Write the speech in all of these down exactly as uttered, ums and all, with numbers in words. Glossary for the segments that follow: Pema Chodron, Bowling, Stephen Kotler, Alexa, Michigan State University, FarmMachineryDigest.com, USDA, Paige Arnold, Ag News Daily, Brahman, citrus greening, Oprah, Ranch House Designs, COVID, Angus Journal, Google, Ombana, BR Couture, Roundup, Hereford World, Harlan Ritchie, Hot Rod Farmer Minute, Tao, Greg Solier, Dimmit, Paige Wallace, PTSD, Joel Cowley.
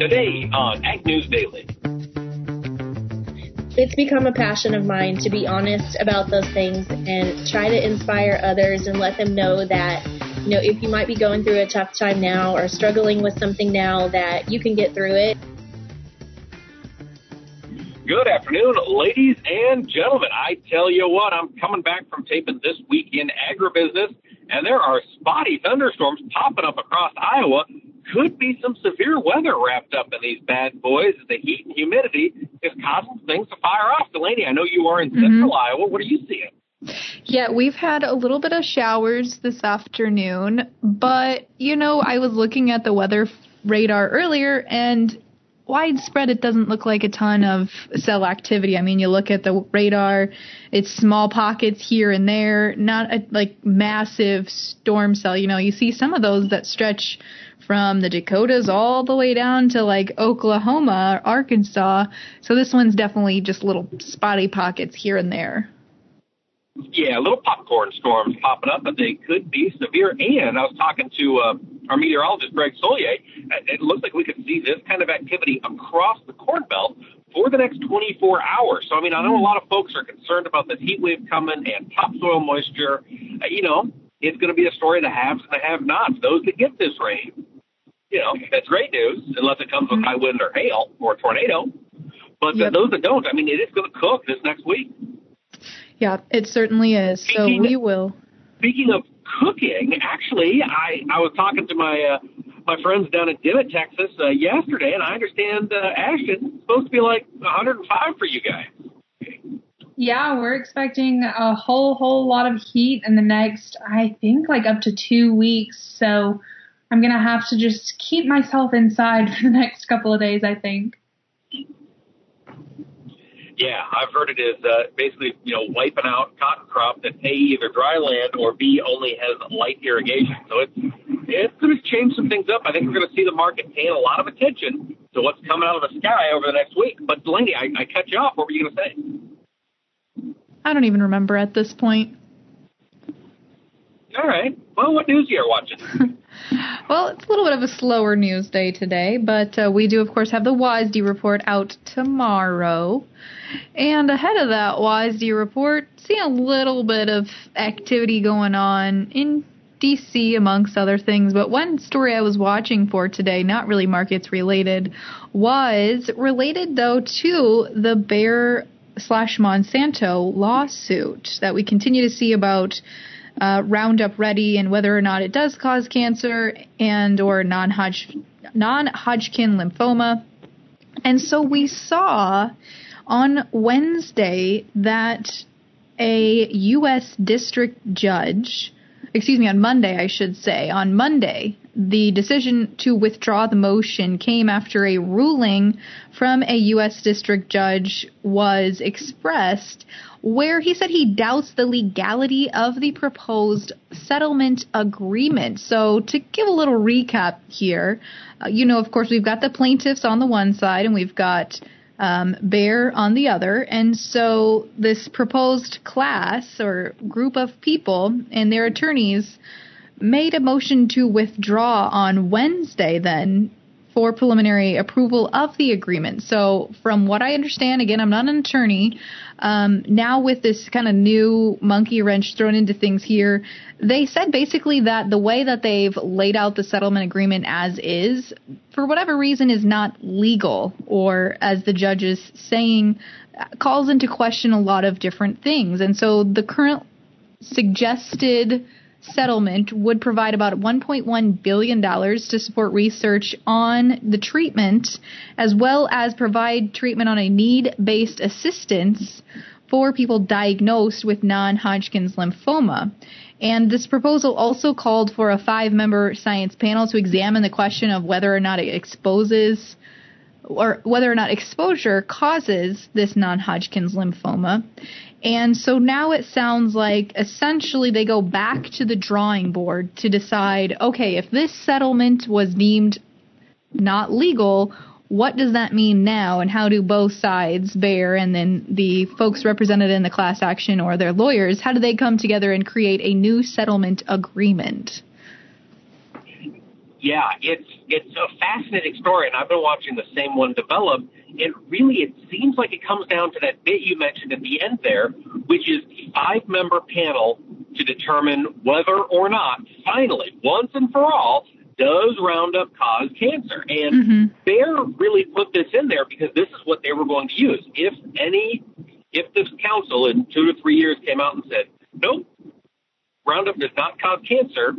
Today on Ag News Daily. It's become a passion of mine to be honest about those things and try to inspire others and let them know that, you know, if you might be going through a tough time now or struggling with something now, that you can get through it. Good afternoon, ladies and gentlemen. I tell you what, I'm coming back from taping This Week in Agribusiness, and there are spotty thunderstorms popping up across Iowa. Could be some severe weather wrapped up in these bad boys. The heat and humidity is causing things to fire off. Delaney, I know you are in mm-hmm. central Iowa. What are you seeing? Yeah, we've had a little bit of showers this afternoon, but, you know, I was looking at the weather radar earlier, and widespread, it doesn't look like a ton of cell activity. I mean, you look at the radar, it's small pockets here and there, not a like massive storm cell. You know, you see some of those that stretch from the Dakotas all the way down to like Oklahoma or Arkansas. So this one's definitely just little spotty pockets here and there. Yeah, little popcorn storms popping up, but they could be severe. And I was talking to uh, our meteorologist, Greg Solier. It looks like we could see this kind of activity across the Corn Belt for the next twenty-four hours. So, I mean, I know a lot of folks are concerned about this heat wave coming and topsoil moisture. Uh, you know, it's going to be a story of the haves and the have-nots. Those that get this rain, you know, that's great news, unless it comes with high wind or hail or a tornado. But yep. those that don't, I mean, it is going to cook this next week. Yeah, it certainly is. So speaking, we will. Speaking of cooking, actually, I, I was talking to my uh, my friends down in Dimmit, Texas, uh, yesterday, and I understand uh, Ashton, it's supposed to be like one hundred five for you guys. Yeah, we're expecting a whole, whole lot of heat in the next, I think, like up to two weeks. So I'm going to have to just keep myself inside for the next couple of days, I think. Yeah, I've heard it is uh, basically, you know, wiping out cotton crop that, A, either dry land or, B, only has light irrigation. So it's, it's going to change some things up. I think we're going to see the market paying a lot of attention to what's coming out of the sky over the next week. But, Delaney, I, I cut you off. What were you going to say? I don't even remember at this point. All right. Well, what news are you watching? Well, it's a little bit of a slower news day today, but uh, we do, of course, have the WASDE report out tomorrow. And ahead of that WASDE report, seeing a little bit of activity going on in D C amongst other things. But one story I was watching for today, not really markets related, was related, though, to the Bayer slash Monsanto lawsuit that we continue to see about Uh, Roundup Ready and whether or not it does cause cancer and or non-Hodg- non-Hodgkin lymphoma. And so we saw on Wednesday that a U S district judge, excuse me, on Monday, I should say, on Monday, the decision to withdraw the motion came after a ruling from a U S district judge was expressed where he said he doubts the legality of the proposed settlement agreement. So to give a little recap here, uh, you know, of course, we've got the plaintiffs on the one side and we've got um, Bayer on the other. And so this proposed class or group of people and their attorneys made a motion to withdraw on Wednesday then for preliminary approval of the agreement. So from what I understand, again, I'm not an attorney, um, now with this kind of new monkey wrench thrown into things here, they said basically that the way that they've laid out the settlement agreement as is, for whatever reason, is not legal or, as the judge is saying, calls into question a lot of different things. And so the current suggested settlement would provide about one point one billion dollars to support research on the treatment, as well as provide treatment on a need-based assistance for people diagnosed with non-Hodgkin's lymphoma. And this proposal also called for a five-member science panel to examine the question of whether or not it exposes or whether or not exposure causes this non-Hodgkin's lymphoma. And so now it sounds like essentially they go back to the drawing board to decide, okay, if this settlement was deemed not legal, what does that mean now? And how do both sides, Bayer and then the folks represented in the class action or their lawyers, how do they come together and create a new settlement agreement? Yeah, it's it's a fascinating story, and I've been watching the same one develop. And really, it seems like it comes down to that bit you mentioned at the end there, which is the five-member panel to determine whether or not, finally, once and for all, does Roundup cause cancer? And mm-hmm. Bayer really put this in there because this is what they were going to use. If any, if this council in two to three years came out and said, nope, Roundup does not cause cancer,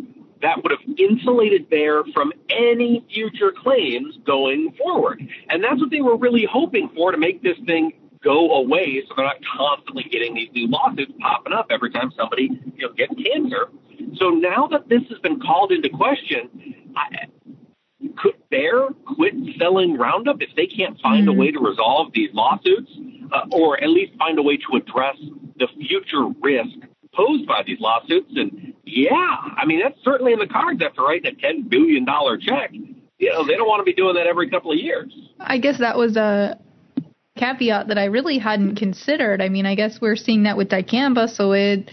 that would have insulated Bayer from any future claims going forward. And that's what they were really hoping for, to make this thing go away so they're not constantly getting these new lawsuits popping up every time somebody, you know, gets cancer. So now that this has been called into question, I, could Bayer quit selling Roundup if they can't find mm-hmm. a way to resolve these lawsuits, uh, or at least find a way to address the future risk posed by these lawsuits? And yeah, I mean, that's certainly in the cards after writing a ten billion dollars check. You know, they don't want to be doing that every couple of years. I guess that was a caveat that I really hadn't considered. I mean, I guess we're seeing that with dicamba, so it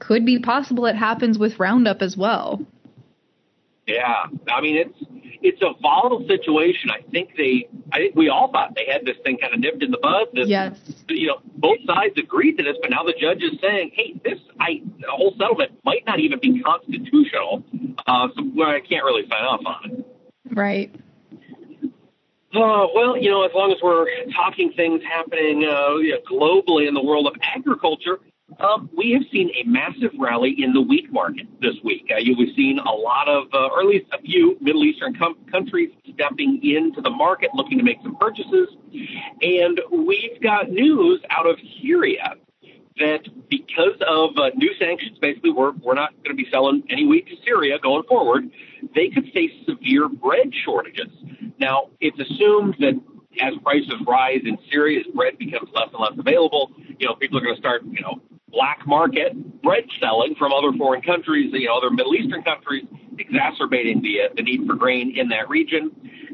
could be possible it happens with Roundup as well. Yeah, I mean, it's it's a volatile situation. I think they, I think we all thought they had this thing kind of nipped in the bud. This, yes. You know, both sides agreed to this, but now the judge is saying, hey, this I, the whole settlement might not even be constitutional, uh, so I can't really sign off on it. Right. Uh, well, you know, as long as we're talking things happening uh, you know, globally in the world of agriculture, Um, we have seen a massive rally in the wheat market this week. Uh, you, we've seen a lot of, uh, or at least a few, Middle Eastern com- countries stepping into the market looking to make some purchases. And we've got news out of Syria that because of uh, new sanctions, basically, we're, we're not going to be selling any wheat to Syria going forward, they could face severe bread shortages. Now, it's assumed that as prices rise in Syria, as bread becomes less and less available, you know, people are going to start, you know, black market bread selling from other foreign countries, you know, other Middle Eastern countries, exacerbating the, uh, the need for grain in that region.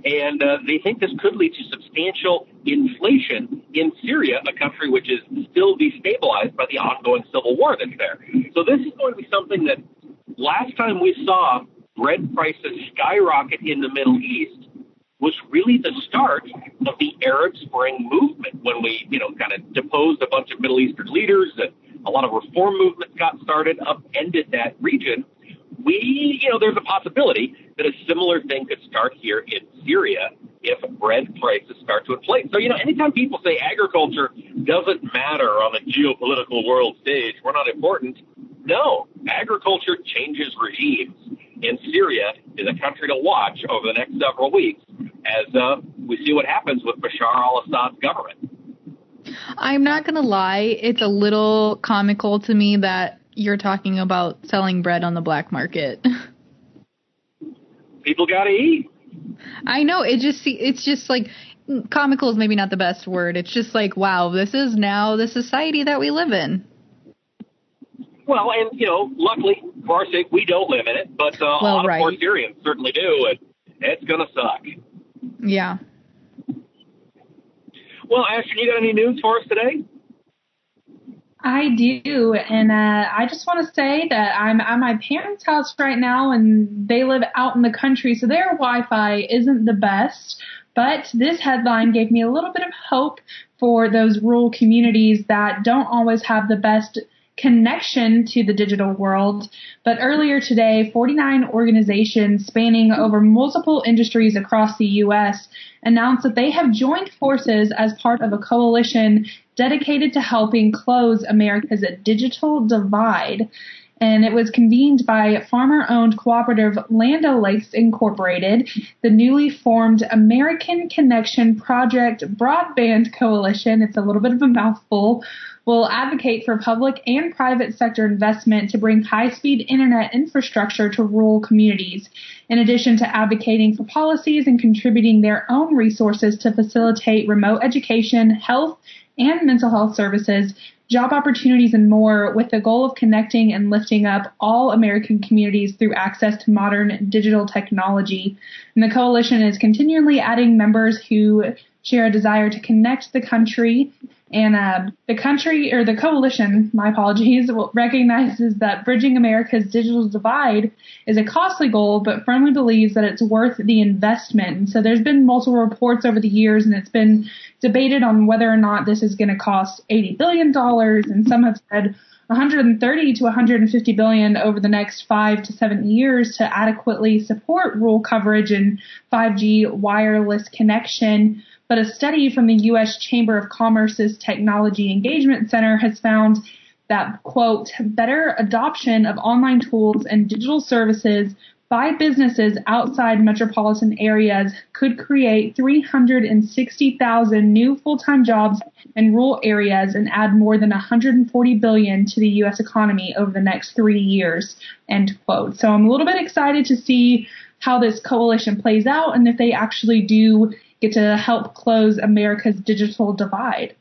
And uh, they think this could lead to substantial inflation in Syria, a country which is still destabilized by the ongoing civil war that's there. So this is going to be something that last time we saw bread prices skyrocket in the Middle East was really the start of the Arab Spring movement, when we, you know, kind of deposed a bunch of Middle Eastern leaders, and a lot of reform movements got started, upended that region. We, you know, there's a possibility that a similar thing could start here in Syria if bread prices start to inflate. So, you know, anytime people say agriculture doesn't matter on the geopolitical world stage, we're not important. No, agriculture changes regimes. And Syria is a country to watch over the next several weeks as uh, we see what happens with Bashar al-Assad's government. I'm not going to lie. It's a little comical to me that you're talking about selling bread on the black market. People got to eat. I know. It just it's just like comical is maybe not the best word. It's just like, wow, this is now the society that we live in. Well, and, you know, luckily, for our sake, we don't live in it, but uh, well, a lot right. of poor Syrians certainly do, and it's going to suck. Yeah. Well, Ashton, you got any news for us today? I do, and uh, I just want to say that I'm at my parents' house right now, and they live out in the country, so their Wi-Fi isn't the best, but this headline gave me a little bit of hope for those rural communities that don't always have the best connection to the digital world. But earlier today, forty-nine organizations spanning over multiple industries across the U S announced that they have joined forces as part of a coalition dedicated to helping close America's digital divide. And it was convened by farmer-owned cooperative Land O'Lakes Incorporated, the newly formed American Connection Project Broadband Coalition. It's a little bit of a mouthful. Will advocate for public and private sector investment to bring high-speed internet infrastructure to rural communities, in addition to advocating for policies and contributing their own resources to facilitate remote education, health, and mental health services, job opportunities, and more, with the goal of connecting and lifting up all American communities through access to modern digital technology. And the coalition is continually adding members who share a desire to connect the country And uh, the country, or the coalition, my apologies, recognizes that bridging America's digital divide is a costly goal, but firmly believes that it's worth the investment. And so there's been multiple reports over the years, and it's been debated on whether or not this is going to cost eighty billion dollars, and some have said one hundred thirty to one hundred fifty billion dollars over the next five to seven years to adequately support rural coverage and five G wireless connection. But a study from the U S Chamber of Commerce's Technology Engagement Center has found that, quote, better adoption of online tools and digital services by businesses outside metropolitan areas could create three hundred sixty thousand new full-time jobs in rural areas and add more than one hundred forty billion dollars to the U S economy over the next three years, end quote. So I'm a little bit excited to see how this coalition plays out and if they actually do get to help close America's digital divide.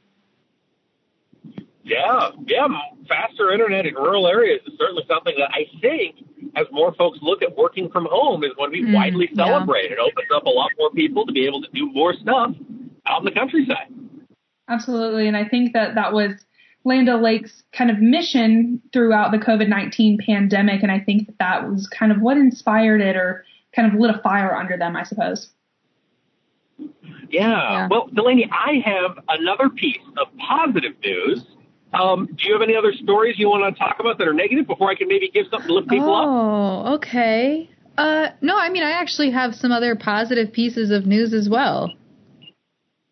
Yeah, yeah. Faster internet in rural areas is certainly something that I think, as more folks look at working from home, is going to be mm, widely celebrated. Yeah. It opens up a lot more people to be able to do more stuff out in the countryside. Absolutely. And I think that that was Land O'Lakes' kind of mission throughout the COVID nineteen pandemic. And I think that that was kind of what inspired it, or kind of lit a fire under them, I suppose. Yeah. yeah. Well, Delaney, I have another piece of positive news. Um, do you have any other stories you want to talk about that are negative before I can maybe give something to lift people oh, up? Oh, okay. Uh, no, I mean, I actually have some other positive pieces of news as well.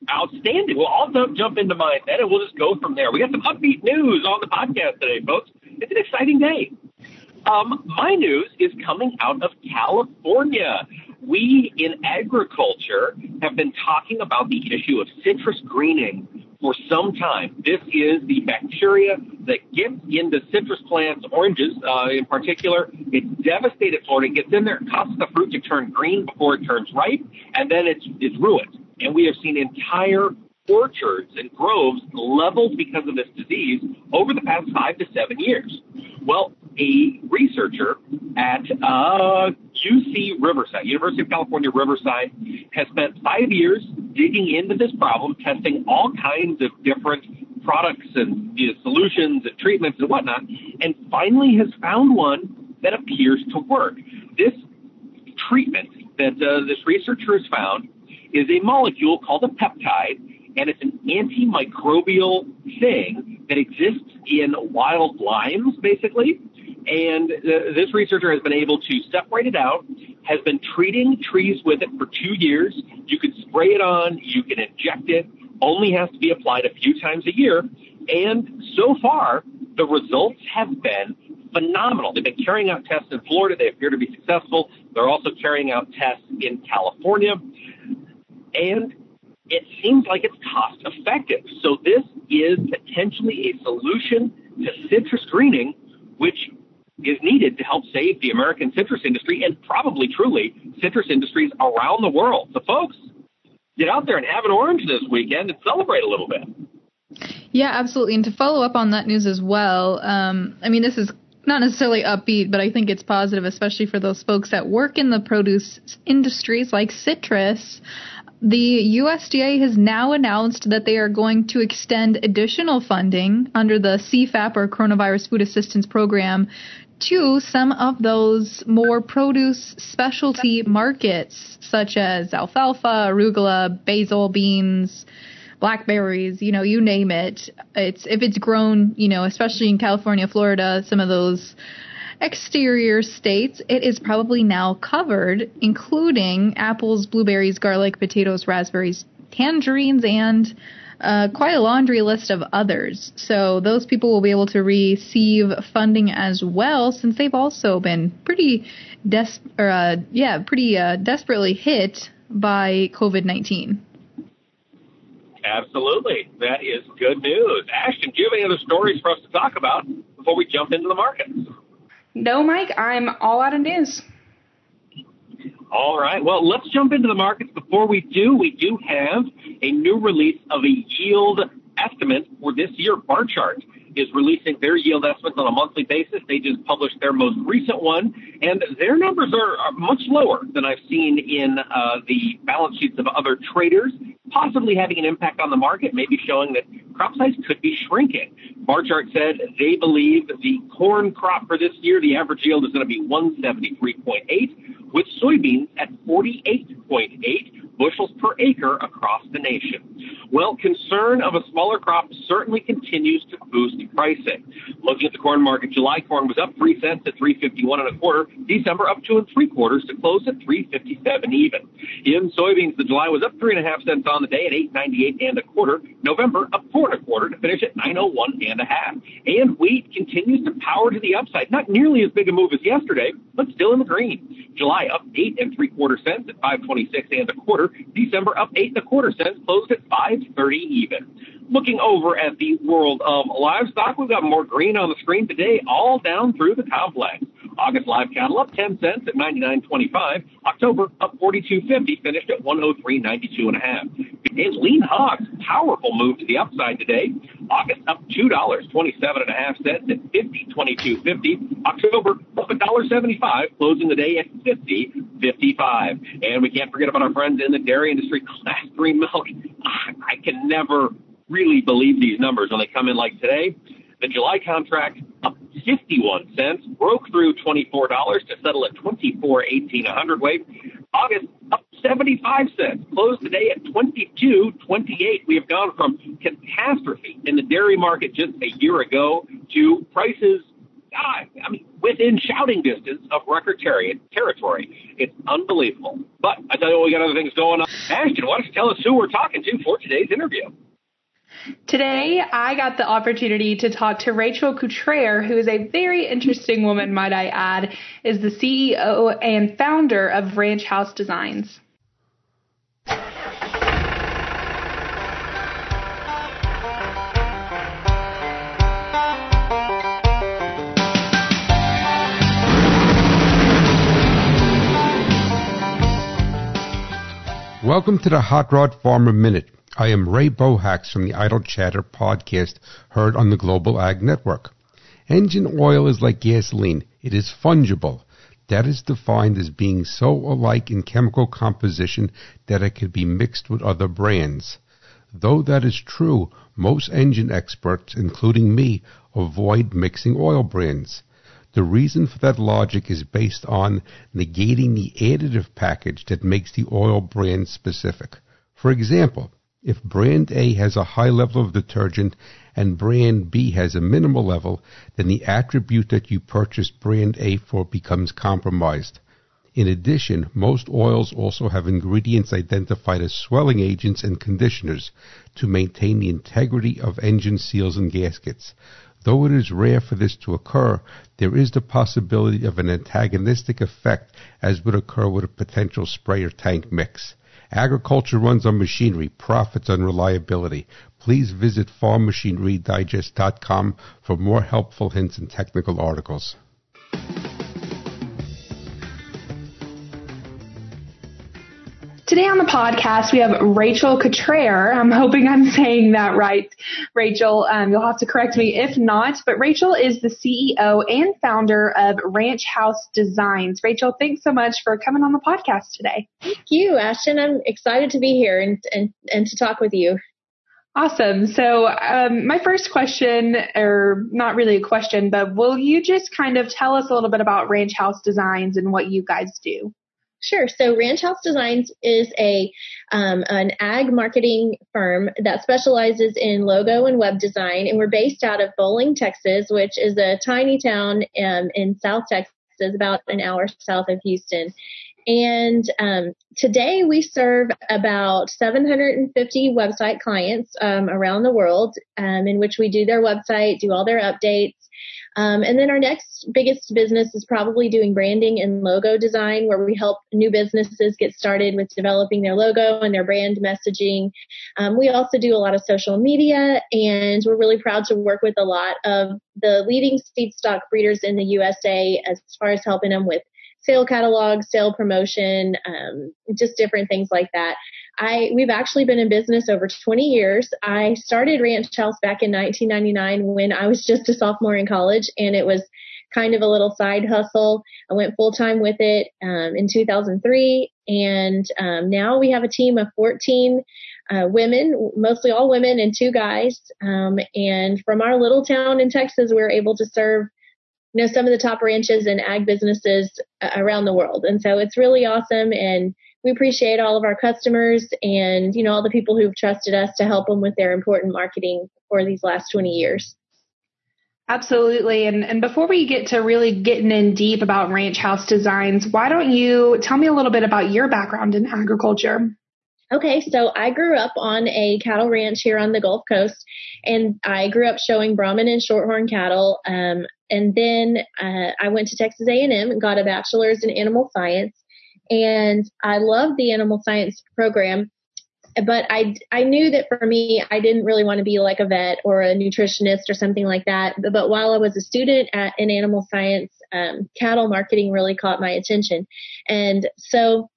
Outstanding. Well, I'll jump into mine then, and we'll just go from there. We got some upbeat news on the podcast today, folks. It's an exciting day. Um, my news is coming out of California. We in agriculture have been talking about the issue of citrus greening for some time. This is the bacteria that gets into citrus plants, oranges uh, in particular. It's devastated Florida. It gets in there, it causes the fruit to turn green before it turns ripe, and then it's, it's ruined. And we have seen entire orchards and groves leveled because of this disease over the past five to seven years. Well, a researcher at uh, U C Riverside, University of California, Riverside, has spent five years digging into this problem, testing all kinds of different products and you know, solutions and treatments and whatnot, and finally has found one that appears to work. This treatment that uh, this researcher has found is a molecule called a peptide, and it's an antimicrobial thing that exists in wild limes, basically. And uh, this researcher has been able to separate it out, has been treating trees with it for two years. You can spray it on, you can inject it, only has to be applied a few times a year. And so far, the results have been phenomenal. They've been carrying out tests in Florida. They appear to be successful. They're also carrying out tests in California. And it seems like it's cost effective. So this is potentially a solution to citrus greening, which is needed to help save the American citrus industry and probably truly citrus industries around the world. So folks, get out there and have an orange this weekend and celebrate a little bit. Yeah, absolutely. And to follow up on that news as well, um, I mean, this is not necessarily upbeat, but I think it's positive, especially for those folks that work in the produce industries like citrus. The U S D A has now announced that they are going to extend additional funding under the C FAP, or Coronavirus Food Assistance Program, to some of those more produce specialty markets, such as alfalfa, arugula, basil, beans, blackberries, you know, you name it. It's if it's grown, you know, especially in California, Florida, some of those exterior states, it is probably now covered, including apples, blueberries, garlic, potatoes, raspberries, tangerines, and uh, quite a laundry list of others. So those people will be able to receive funding as well, since they've also been pretty, des- or, uh, yeah, pretty uh, desperately hit by COVID nineteen. Absolutely, that is good news. Ashton, do you have any other stories for us to talk about before we jump into the markets? No, Mike, I'm all out of news. All right. Well, let's jump into the markets. Before we do, we do have a new release of a yield estimate for this year. Bar Chart is releasing their yield estimates on a monthly basis. They just published their most recent one, and their numbers are, are much lower than I've seen in uh, the balance sheets of other traders, possibly having an impact on the market, maybe showing that crop size could be shrinking. Bar Chart said they believe the corn crop for this year, the average yield is going to be one seventy-three point eight, with soybeans at forty-eight point eight bushels per acre across the nation. Well, concern of a smaller crop certainly continues to boost pricing. Looking at the corn market, July corn was up three cents at three fifty-one and a quarter. December up two and three quarters to close at three fifty-seven even. In soybeans, the July was up three and a half cents on the day at eight ninety-eight and a quarter. November up four and a quarter to finish at nine oh one and a half. And wheat continues to power to the upside. Not nearly as big a move as yesterday, but still in the green. July up eight and three quarter cents at five twenty-six and a quarter. December up eight and a quarter cents, closed at five thirty even. Looking over at the world of livestock, we've got more green on the screen today, all down through the complex. August live cattle up ten cents at ninety-nine twenty-five. October up forty-two fifty, finished at one oh three ninety-two and a half. And lean hogs, powerful move to the upside today. August up two dollars and twenty-seven and a half cents at fifty twenty-two fifty. October up one dollar and seventy-five, closing the day at fifty fifty-five. And we can't forget about our friends in the dairy industry, class three milk. I can never really believe these numbers when they come in like today. The July contract up fifty-one cents, broke through twenty-four dollars to settle at twenty-four eighteen a hundredweight. August up seventy-five cents, closed today at twenty-two twenty-eight. We have gone from catastrophe in the dairy market just a year ago to prices, ah, I mean, within shouting distance of record territory. It's unbelievable. But I tell you what, we got other things going on. Ashton, why don't you tell us who we're talking to for today's interview? Today, I got the opportunity to talk to Rachel Cutrer, who is a very interesting woman, might I add, is the C E O and founder of Ranch House Designs. Welcome to the Hot Rod Farmer Minute. I am Ray Bohax from the Idle Chatter podcast, heard on the Global Ag Network. Engine oil is like gasoline. It is fungible. That is defined as being so alike in chemical composition that it could be mixed with other brands. Though that is true, most engine experts, including me, avoid mixing oil brands. The reason for that logic is based on negating the additive package that makes the oil brand specific. For example, if brand A has a high level of detergent and brand B has a minimal level, then the attribute that you purchased brand A for becomes compromised. In addition, most oils also have ingredients identified as swelling agents and conditioners to maintain the integrity of engine seals and gaskets. Though it is rare for this to occur, there is the possibility of an antagonistic effect, as would occur with a potential spray or tank mix. Agriculture runs on machinery, profits on reliability. Please visit farm machinery digest dot com for more helpful hints and technical articles. Today on the podcast, we have Rachel Cutrer. I'm hoping I'm saying that right, Rachel. Um, you'll have to correct me if not. But Rachel is the C E O and founder of Ranch House Designs. Rachel, thanks so much for coming on the podcast today. Thank you, Ashton. I'm excited to be here and, and, and to talk with you. Awesome. So um, my first question, or not really a question, but will you just kind of tell us a little bit about Ranch House Designs and what you guys do? Sure. So Ranch House Designs is a um, an ag marketing firm that specializes in logo and web design, and we're based out of Bowling, Texas, which is a tiny town um, in South Texas, about an hour south of Houston. And um, today we serve about seven hundred fifty website clients um, around the world, um, in which we do their website, do all their updates. Um, and then our next biggest business is probably doing branding and logo design, where we help new businesses get started with developing their logo and their brand messaging. Um, we also do a lot of social media, and we're really proud to work with a lot of the leading seed stock breeders in the U S A as far as helping them with sale catalogs, sale promotion, um, just different things like that. I, we've actually been in business over twenty years. I started Ranch House back in nineteen ninety-nine when I was just a sophomore in college, and it was kind of a little side hustle. I went full-time with it um, in two thousand three, and um, now we have a team of fourteen uh, women, mostly all women, and two guys. Um, and from our little town in Texas, we were able to serve, you know, some of the top ranches and ag businesses uh, around the world. And so it's really awesome. And we appreciate all of our customers and, you know, all the people who've trusted us to help them with their important marketing for these last twenty years. Absolutely. And and before we get to really getting in deep about Ranch House Designs, why don't you tell me a little bit about your background in agriculture? Okay, so I grew up on a cattle ranch here on the Gulf Coast, and I grew up showing Brahman and Shorthorn cattle. Um, and then uh, I went to Texas A and M and got a bachelor's in animal science. And I loved the animal science program. But I, I knew that for me, I didn't really want to be like a vet or a nutritionist or something like that. But, but while I was a student at, in animal science, um, cattle marketing really caught my attention. And so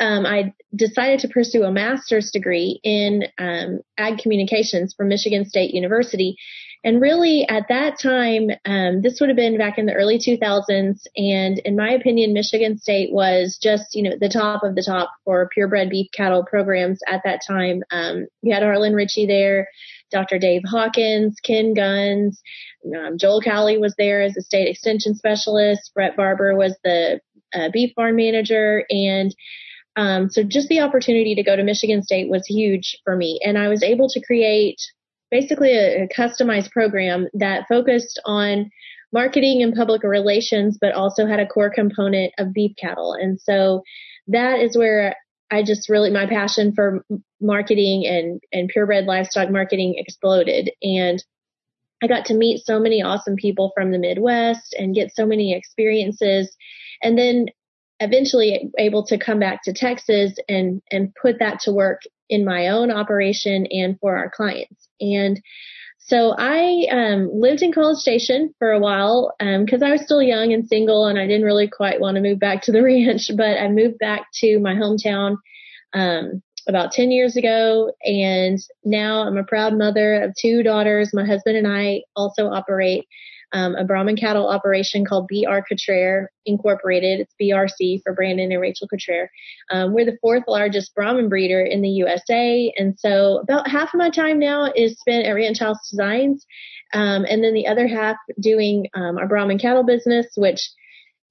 um, I decided to pursue a master's degree in um, ag communications from Michigan State University. And really, at that time, um, this would have been back in the early two thousands. And in my opinion, Michigan State was just, you know, the top of the top for purebred beef cattle programs at that time. Um, you had Harlan Ritchie there, Doctor Dave Hawkins, Ken Guns, um, Joel Cowley was there as a state extension specialist. Brett Barber was the uh, beef barn manager. And um, so just the opportunity to go to Michigan State was huge for me. And I was able to create basically a, a customized program that focused on marketing and public relations, but also had a core component of beef cattle. And so that is where I just really, my passion for marketing and, and purebred livestock marketing exploded. And I got to meet so many awesome people from the Midwest and get so many experiences. And then eventually able to come back to Texas and, and put that to work in my own operation and for our clients. And so I um, lived in College Station for a while because um, I was still young and single, and I didn't really quite want to move back to the ranch, but I moved back to my hometown um, about ten years ago. And now I'm a proud mother of two daughters. My husband and I also operate um, a Brahman cattle operation called B R Couture Incorporated. It's B R C for Brandon and Rachel Cutrer. Um, we're the fourth largest Brahman breeder in the U S A. And so about half of my time now is spent at Ranch House Designs. Um, and then the other half doing, um, our Brahman cattle business, which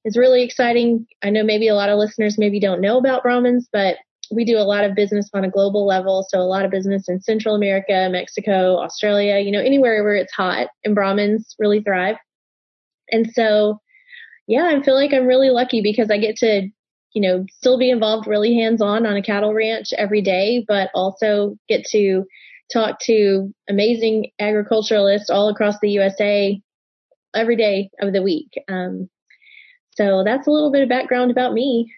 is really exciting. I know maybe a lot of listeners maybe don't know about Brahmans, but we do a lot of business on a global level. So a lot of business in Central America, Mexico, Australia, you know, anywhere where it's hot, and Brahmans really thrive. And so, yeah, I feel like I'm really lucky because I get to, you know, still be involved really hands-on on a cattle ranch every day, but also get to talk to amazing agriculturalists all across the U S A every day of the week. Um, so that's a little bit of background about me.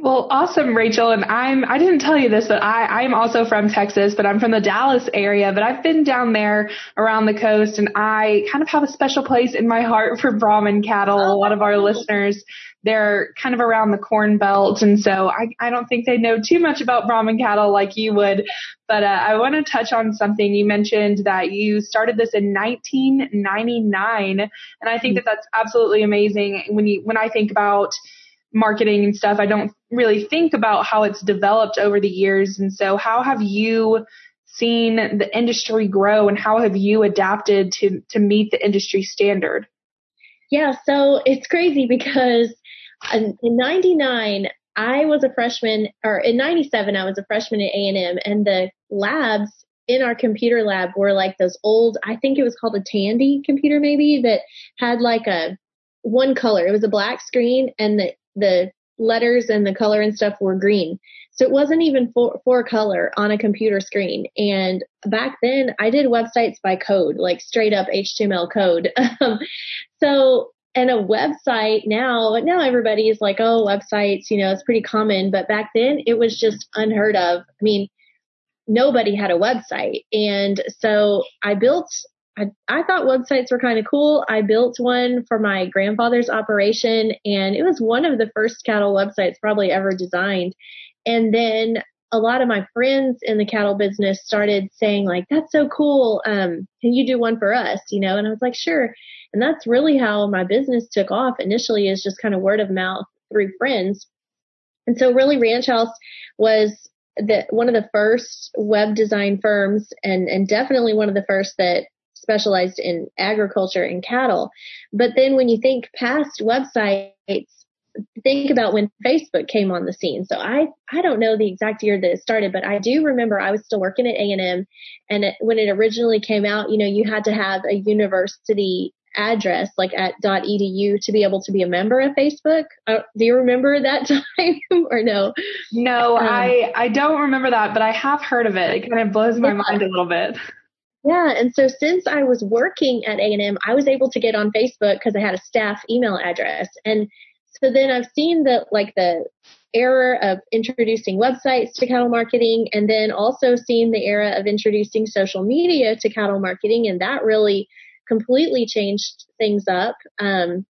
Well, awesome, Rachel. And I'm, I didn't tell you this, but I, I'm also from Texas, but I'm from the Dallas area, but I've been down there around the coast, and I kind of have a special place in my heart for Brahman cattle. A lot of our listeners, they're kind of around the Corn Belt. And so I, I don't think they know too much about Brahman cattle like you would, but uh, I want to touch on something. You mentioned that you started this in nineteen ninety-nine. And I think that that's absolutely amazing. When you, when I think about marketing and stuff, I don't really think about how it's developed over the years. And so how have you seen the industry grow, and how have you adapted to, to meet the industry standard? Yeah, so it's crazy because in ninety-nine, I was a freshman, or in ninety-seven, I was a freshman at A and M, and the labs in our computer lab were like those old, I think it was called a Tandy computer maybe, that had like a one color. It was a black screen, and the the letters and the color and stuff were green. So it wasn't even for, for color on a computer screen. And back then I did websites by code, like straight up H T M L code. Um, so, and a website now, now everybody is like, oh, websites, you know, it's pretty common. But back then it was just unheard of. I mean, nobody had a website. And so I built I, I thought websites were kind of cool. I built one for my grandfather's operation, and it was one of the first cattle websites probably ever designed. And then a lot of my friends in the cattle business started saying, like, that's so cool. Um, can you do one for us? You know, and I was like, sure. And that's really how my business took off initially, is just kind of word of mouth through friends. And so really Ranch House was the, one of the first web design firms and, and definitely one of the first that specialized in agriculture and cattle. But then when you think past websites, think about when Facebook came on the scene. So I, I don't know the exact year that it started, but I do remember I was still working at A and M. And it, when it originally came out, you know, you had to have a university address like at dot e d u to be able to be a member of Facebook. Uh, do you remember that time or no? No, um, I, I don't remember that, but I have heard of it. It kind of blows my yeah. mind a little bit. Yeah. And so since I was working at A and M, I was able to get on Facebook because I had a staff email address. And so then I've seen the, like the era of introducing websites to cattle marketing, and then also seen the era of introducing social media to cattle marketing. And that really completely changed things up. Um,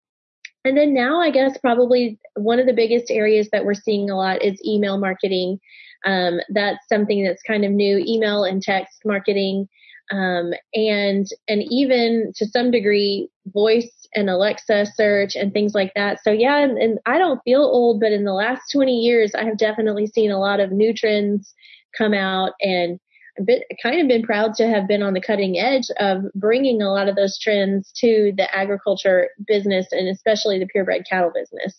and then now I guess probably one of the biggest areas that we're seeing a lot is email marketing. Um, that's something that's kind of new, email and text marketing. Um, and, and even to some degree, voice and Alexa search and things like that. So yeah, and, and I don't feel old, but in the last twenty years, I have definitely seen a lot of new trends come out, and I've been, kind of been proud to have been on the cutting edge of bringing a lot of those trends to the agriculture business and especially the purebred cattle business.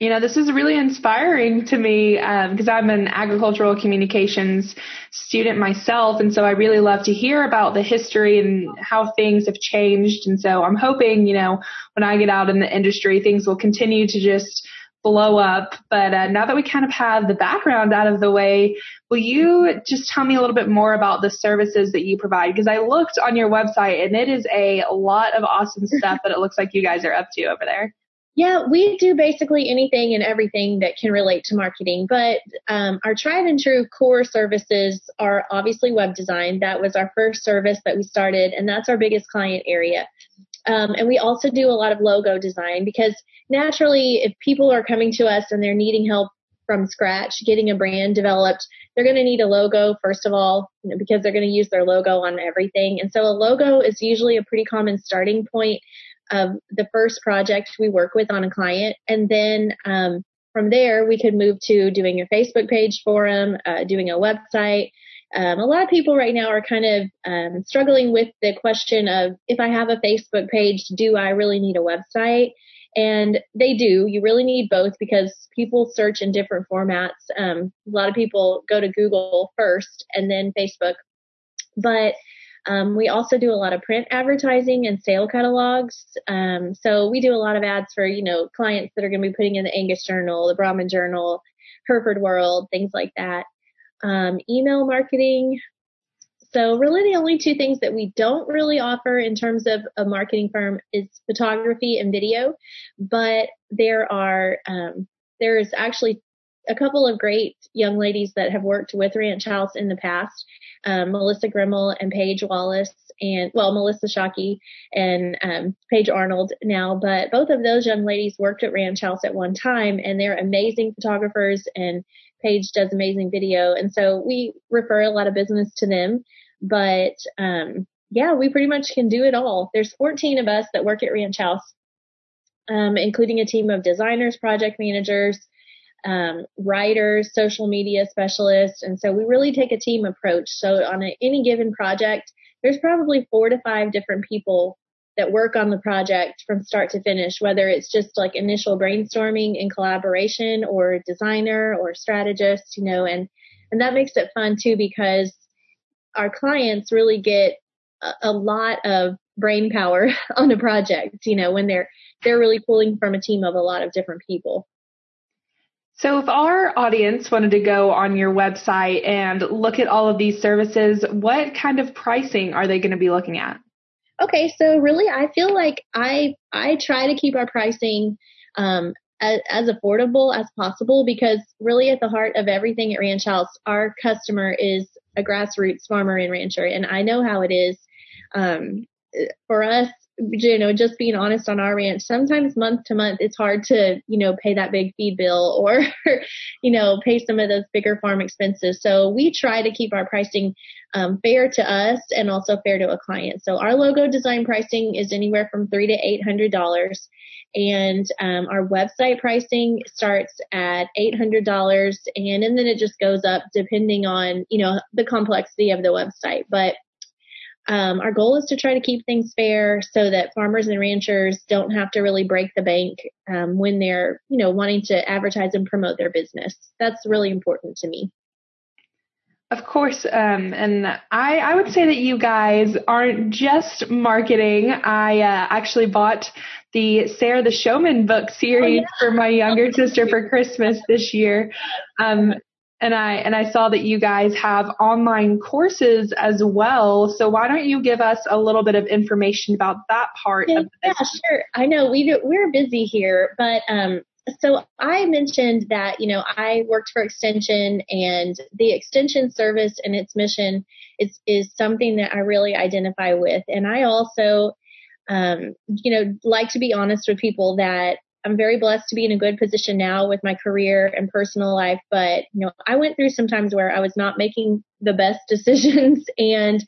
You know, this is really inspiring to me because um, I'm an agricultural communications student myself. And so I really love to hear about the history and how things have changed. And so I'm hoping, you know, when I get out in the industry, things will continue to just blow up. But uh, now that we kind of have the background out of the way, will you just tell me a little bit more about the services that you provide? Because I looked on your website and it is a lot of awesome stuff that it looks like you guys are up to over there. Yeah, we do basically anything and everything that can relate to marketing, but um, our tried and true core services are obviously web design. That was our first service that we started, and that's our biggest client area. Um, and we also do a lot of logo design because naturally, if people are coming to us and they're needing help from scratch, getting a brand developed, they're going to need a logo, first of all, because they're going to use their logo on everything. And so a logo is usually a pretty common starting point of the first project we work with on a client. And then um, from there, we could move to doing a Facebook page for them, uh, doing a website. Um, a lot of people right now are kind of um, struggling with the question of, if I have a Facebook page, do I really need a website? And they do. You really need both because people search in different formats. Um, a lot of people go to Google first and then Facebook. But Um, we also do a lot of print advertising and sale catalogs. Um, so we do a lot of ads for, you know, clients that are going to be putting in the Angus Journal, the Brahman Journal, Hereford World, things like that. Um, email marketing. So really the only two things that we don't really offer in terms of a marketing firm is photography and video, but there are, um, there is actually a couple of great young ladies that have worked with Ranch House in the past, um, Melissa Grimmel and Paige Wallace, and well, Melissa Shockey and um, Paige Arnold now, but both of those young ladies worked at Ranch House at one time, and they're amazing photographers, and Paige does amazing video, and so we refer a lot of business to them, but um, yeah, we pretty much can do it all. There's fourteen of us that work at Ranch House, um, including a team of designers, project managers, um, writers, social media specialists. And so we really take a team approach. So on a, any given project, there's probably four to five different people that work on the project from start to finish, whether it's just like initial brainstorming and collaboration or designer or strategist, you know, and, and that makes it fun too, because our clients really get a, a lot of brain power on a project, you know, when they're, they're really pulling from a team of a lot of different people. So if our audience wanted to go on your website and look at all of these services, what kind of pricing are they going to be looking at? Okay, so really I feel like I I try to keep our pricing um, as, as affordable as possible, because really at the heart of everything at Ranch House, our customer is a grassroots farmer and rancher, and I know how it is. Um, for us, you know, just being honest on our ranch, sometimes month to month, it's hard to, you know, pay that big feed bill or, you know, pay some of those bigger farm expenses. So we try to keep our pricing um, fair to us and also fair to a client. So our logo design pricing is anywhere from three to eight hundred dollars. And um, our website pricing starts at eight hundred dollars. And, and then it just goes up depending on, you know, the complexity of the website. But Um, our goal is to try to keep things fair so that farmers and ranchers don't have to really break the bank um, when they're, you know, wanting to advertise and promote their business. That's really important to me. Of course. Um, and I, I would say that you guys aren't just marketing. I uh, actually bought the Sarah the Showman book series oh, yeah. for my younger sister for Christmas this year. Um And I and I saw that you guys have online courses as well. So why don't you give us a little bit of information about that part yeah, of the business? Yeah, sure. I know we do, we're busy here, but um, so I mentioned that, you know, I worked for Extension, and the Extension service and its mission is is something that I really identify with. And I also, um, you know, like to be honest with people that I'm very blessed to be in a good position now with my career and personal life. But, you know, I went through some times where I was not making the best decisions and,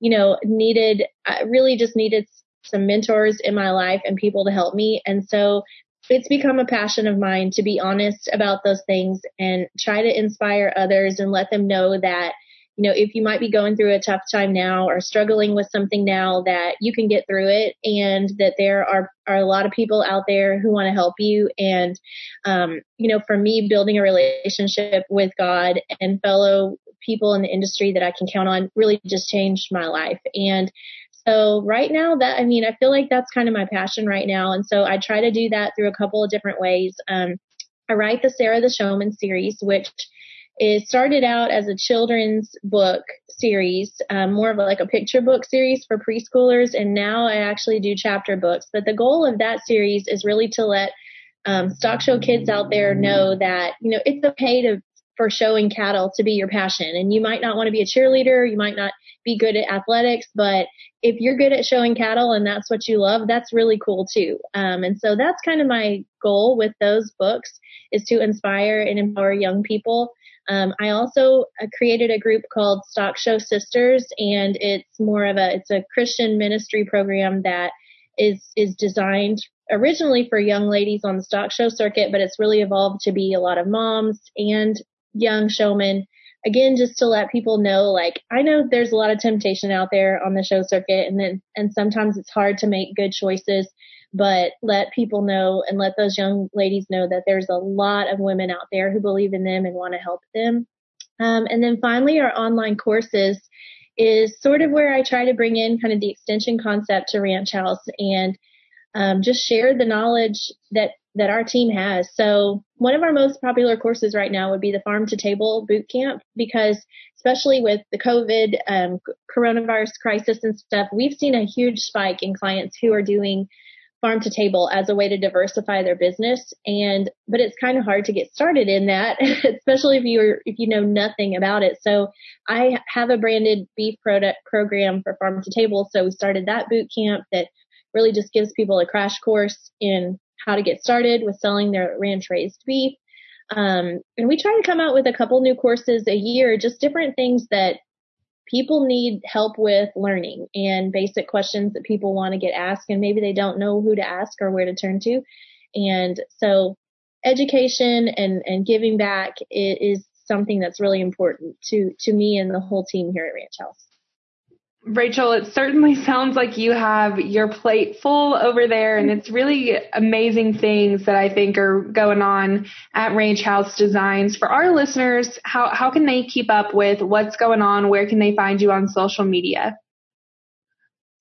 you know, needed, I really just needed some mentors in my life and people to help me. And so it's become a passion of mine to be honest about those things and try to inspire others and let them know that, you know, if you might be going through a tough time now or struggling with something now, that you can get through it, and that there are, are a lot of people out there who want to help you. And, um, you know, for me, building a relationship with God and fellow people in the industry that I can count on really just changed my life. And so right now that, I mean, I feel like that's kind of my passion right now. And so I try to do that through a couple of different ways. Um, I write the Sarah the Showman series, which It started out as a children's book series, um, more of like a picture book series for preschoolers, and now I actually do chapter books. But the goal of that series is really to let um, stock show kids out there know that, you know, it's okay to for showing cattle to be your passion. And you might not want to be a cheerleader, you might not be good at athletics, but if you're good at showing cattle and that's what you love, that's really cool too. Um, and so that's kind of my goal with those books, is to inspire and empower young people. Um, I also uh, created a group called Stock Show Sisters, and it's more of a, it's a Christian ministry program that is, is designed originally for young ladies on the stock show circuit, but it's really evolved to be a lot of moms and young showmen. Again, just to let people know, like, I know there's a lot of temptation out there on the show circuit, and then, and sometimes it's hard to make good choices, but let people know and let those young ladies know that there's a lot of women out there who believe in them and want to help them. Um, and then finally, our online courses is sort of where I try to bring in kind of the Extension concept to Ranch House and um, just share the knowledge that, that our team has. So one of our most popular courses right now would be the Farm to Table Boot Camp, because especially with the COVID um, coronavirus crisis and stuff, we've seen a huge spike in clients who are doing farm to table as a way to diversify their business. And, but it's kind of hard to get started in that, especially if you're, if you know nothing about it. So I have a branded beef product program for farm to table. So we started that boot camp that really just gives people a crash course in how to get started with selling their ranch raised beef. Um, and we try to come out with a couple new courses a year, just different things that people need help with learning and basic questions that people want to get asked, and maybe they don't know who to ask or where to turn to. And so education and, and giving back is something that's really important to, to me and the whole team here at Ranch House. Rachel, it certainly sounds like you have your plate full over there, and it's really amazing things that I think are going on at Ranch House Designs. For our listeners, how, how can they keep up with what's going on? Where can they find you on social media?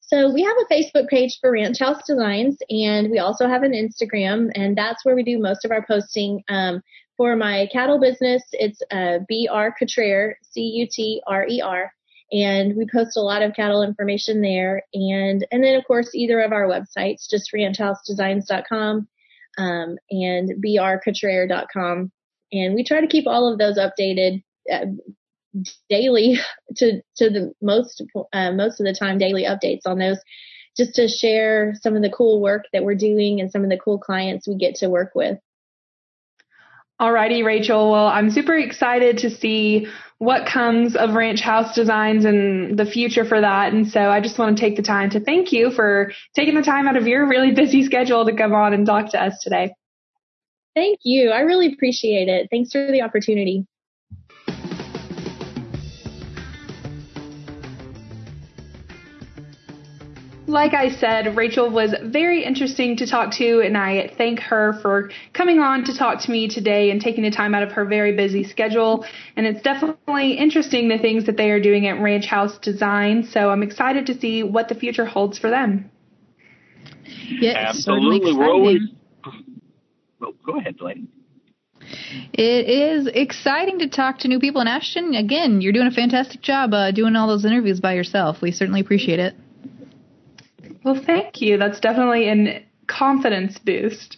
So we have a Facebook page for Ranch House Designs, and we also have an Instagram, and that's where we do most of our posting. Um, for my cattle business, it's uh, B R Couture, C U T R E R. And we post a lot of cattle information there. And, and then, of course, either of our websites, just ranch house designs dot com um, and B R couture dot com. And we try to keep all of those updated uh, daily to, to the most, uh, most of the time, daily updates on those just to share some of the cool work that we're doing and some of the cool clients we get to work with. Alrighty, Rachel. Well, I'm super excited to see what comes of Ranch House Designs and the future for that. And so I just want to take the time to thank you for taking the time out of your really busy schedule to come on and talk to us today. Thank you. I really appreciate it. Thanks for the opportunity. Like I said, Rachel was very interesting to talk to, and I thank her for coming on to talk to me today and taking the time out of her very busy schedule. And it's definitely interesting the things that they are doing at Ranch House Design, so I'm excited to see what the future holds for them. Yeah, absolutely. We're always... Well, go ahead, Blaine. It is exciting to talk to new people in Ashton. Again, you're doing a fantastic job uh, doing all those interviews by yourself. We certainly appreciate it. Well, thank you. That's definitely a confidence boost.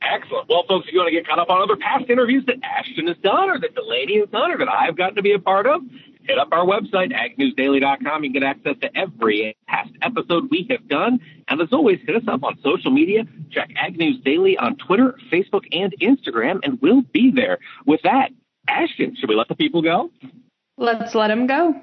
Excellent. Well, folks, if you want to get caught up on other past interviews that Ashton has done or that Delaney has done or that I've gotten to be a part of, hit up our website, ag news daily dot com. You can get access to every past episode we have done. And as always, hit us up on social media. Check Ag News Daily on Twitter, Facebook, and Instagram, and we'll be there. With that, Ashton, should we let the people go? Let's let them go.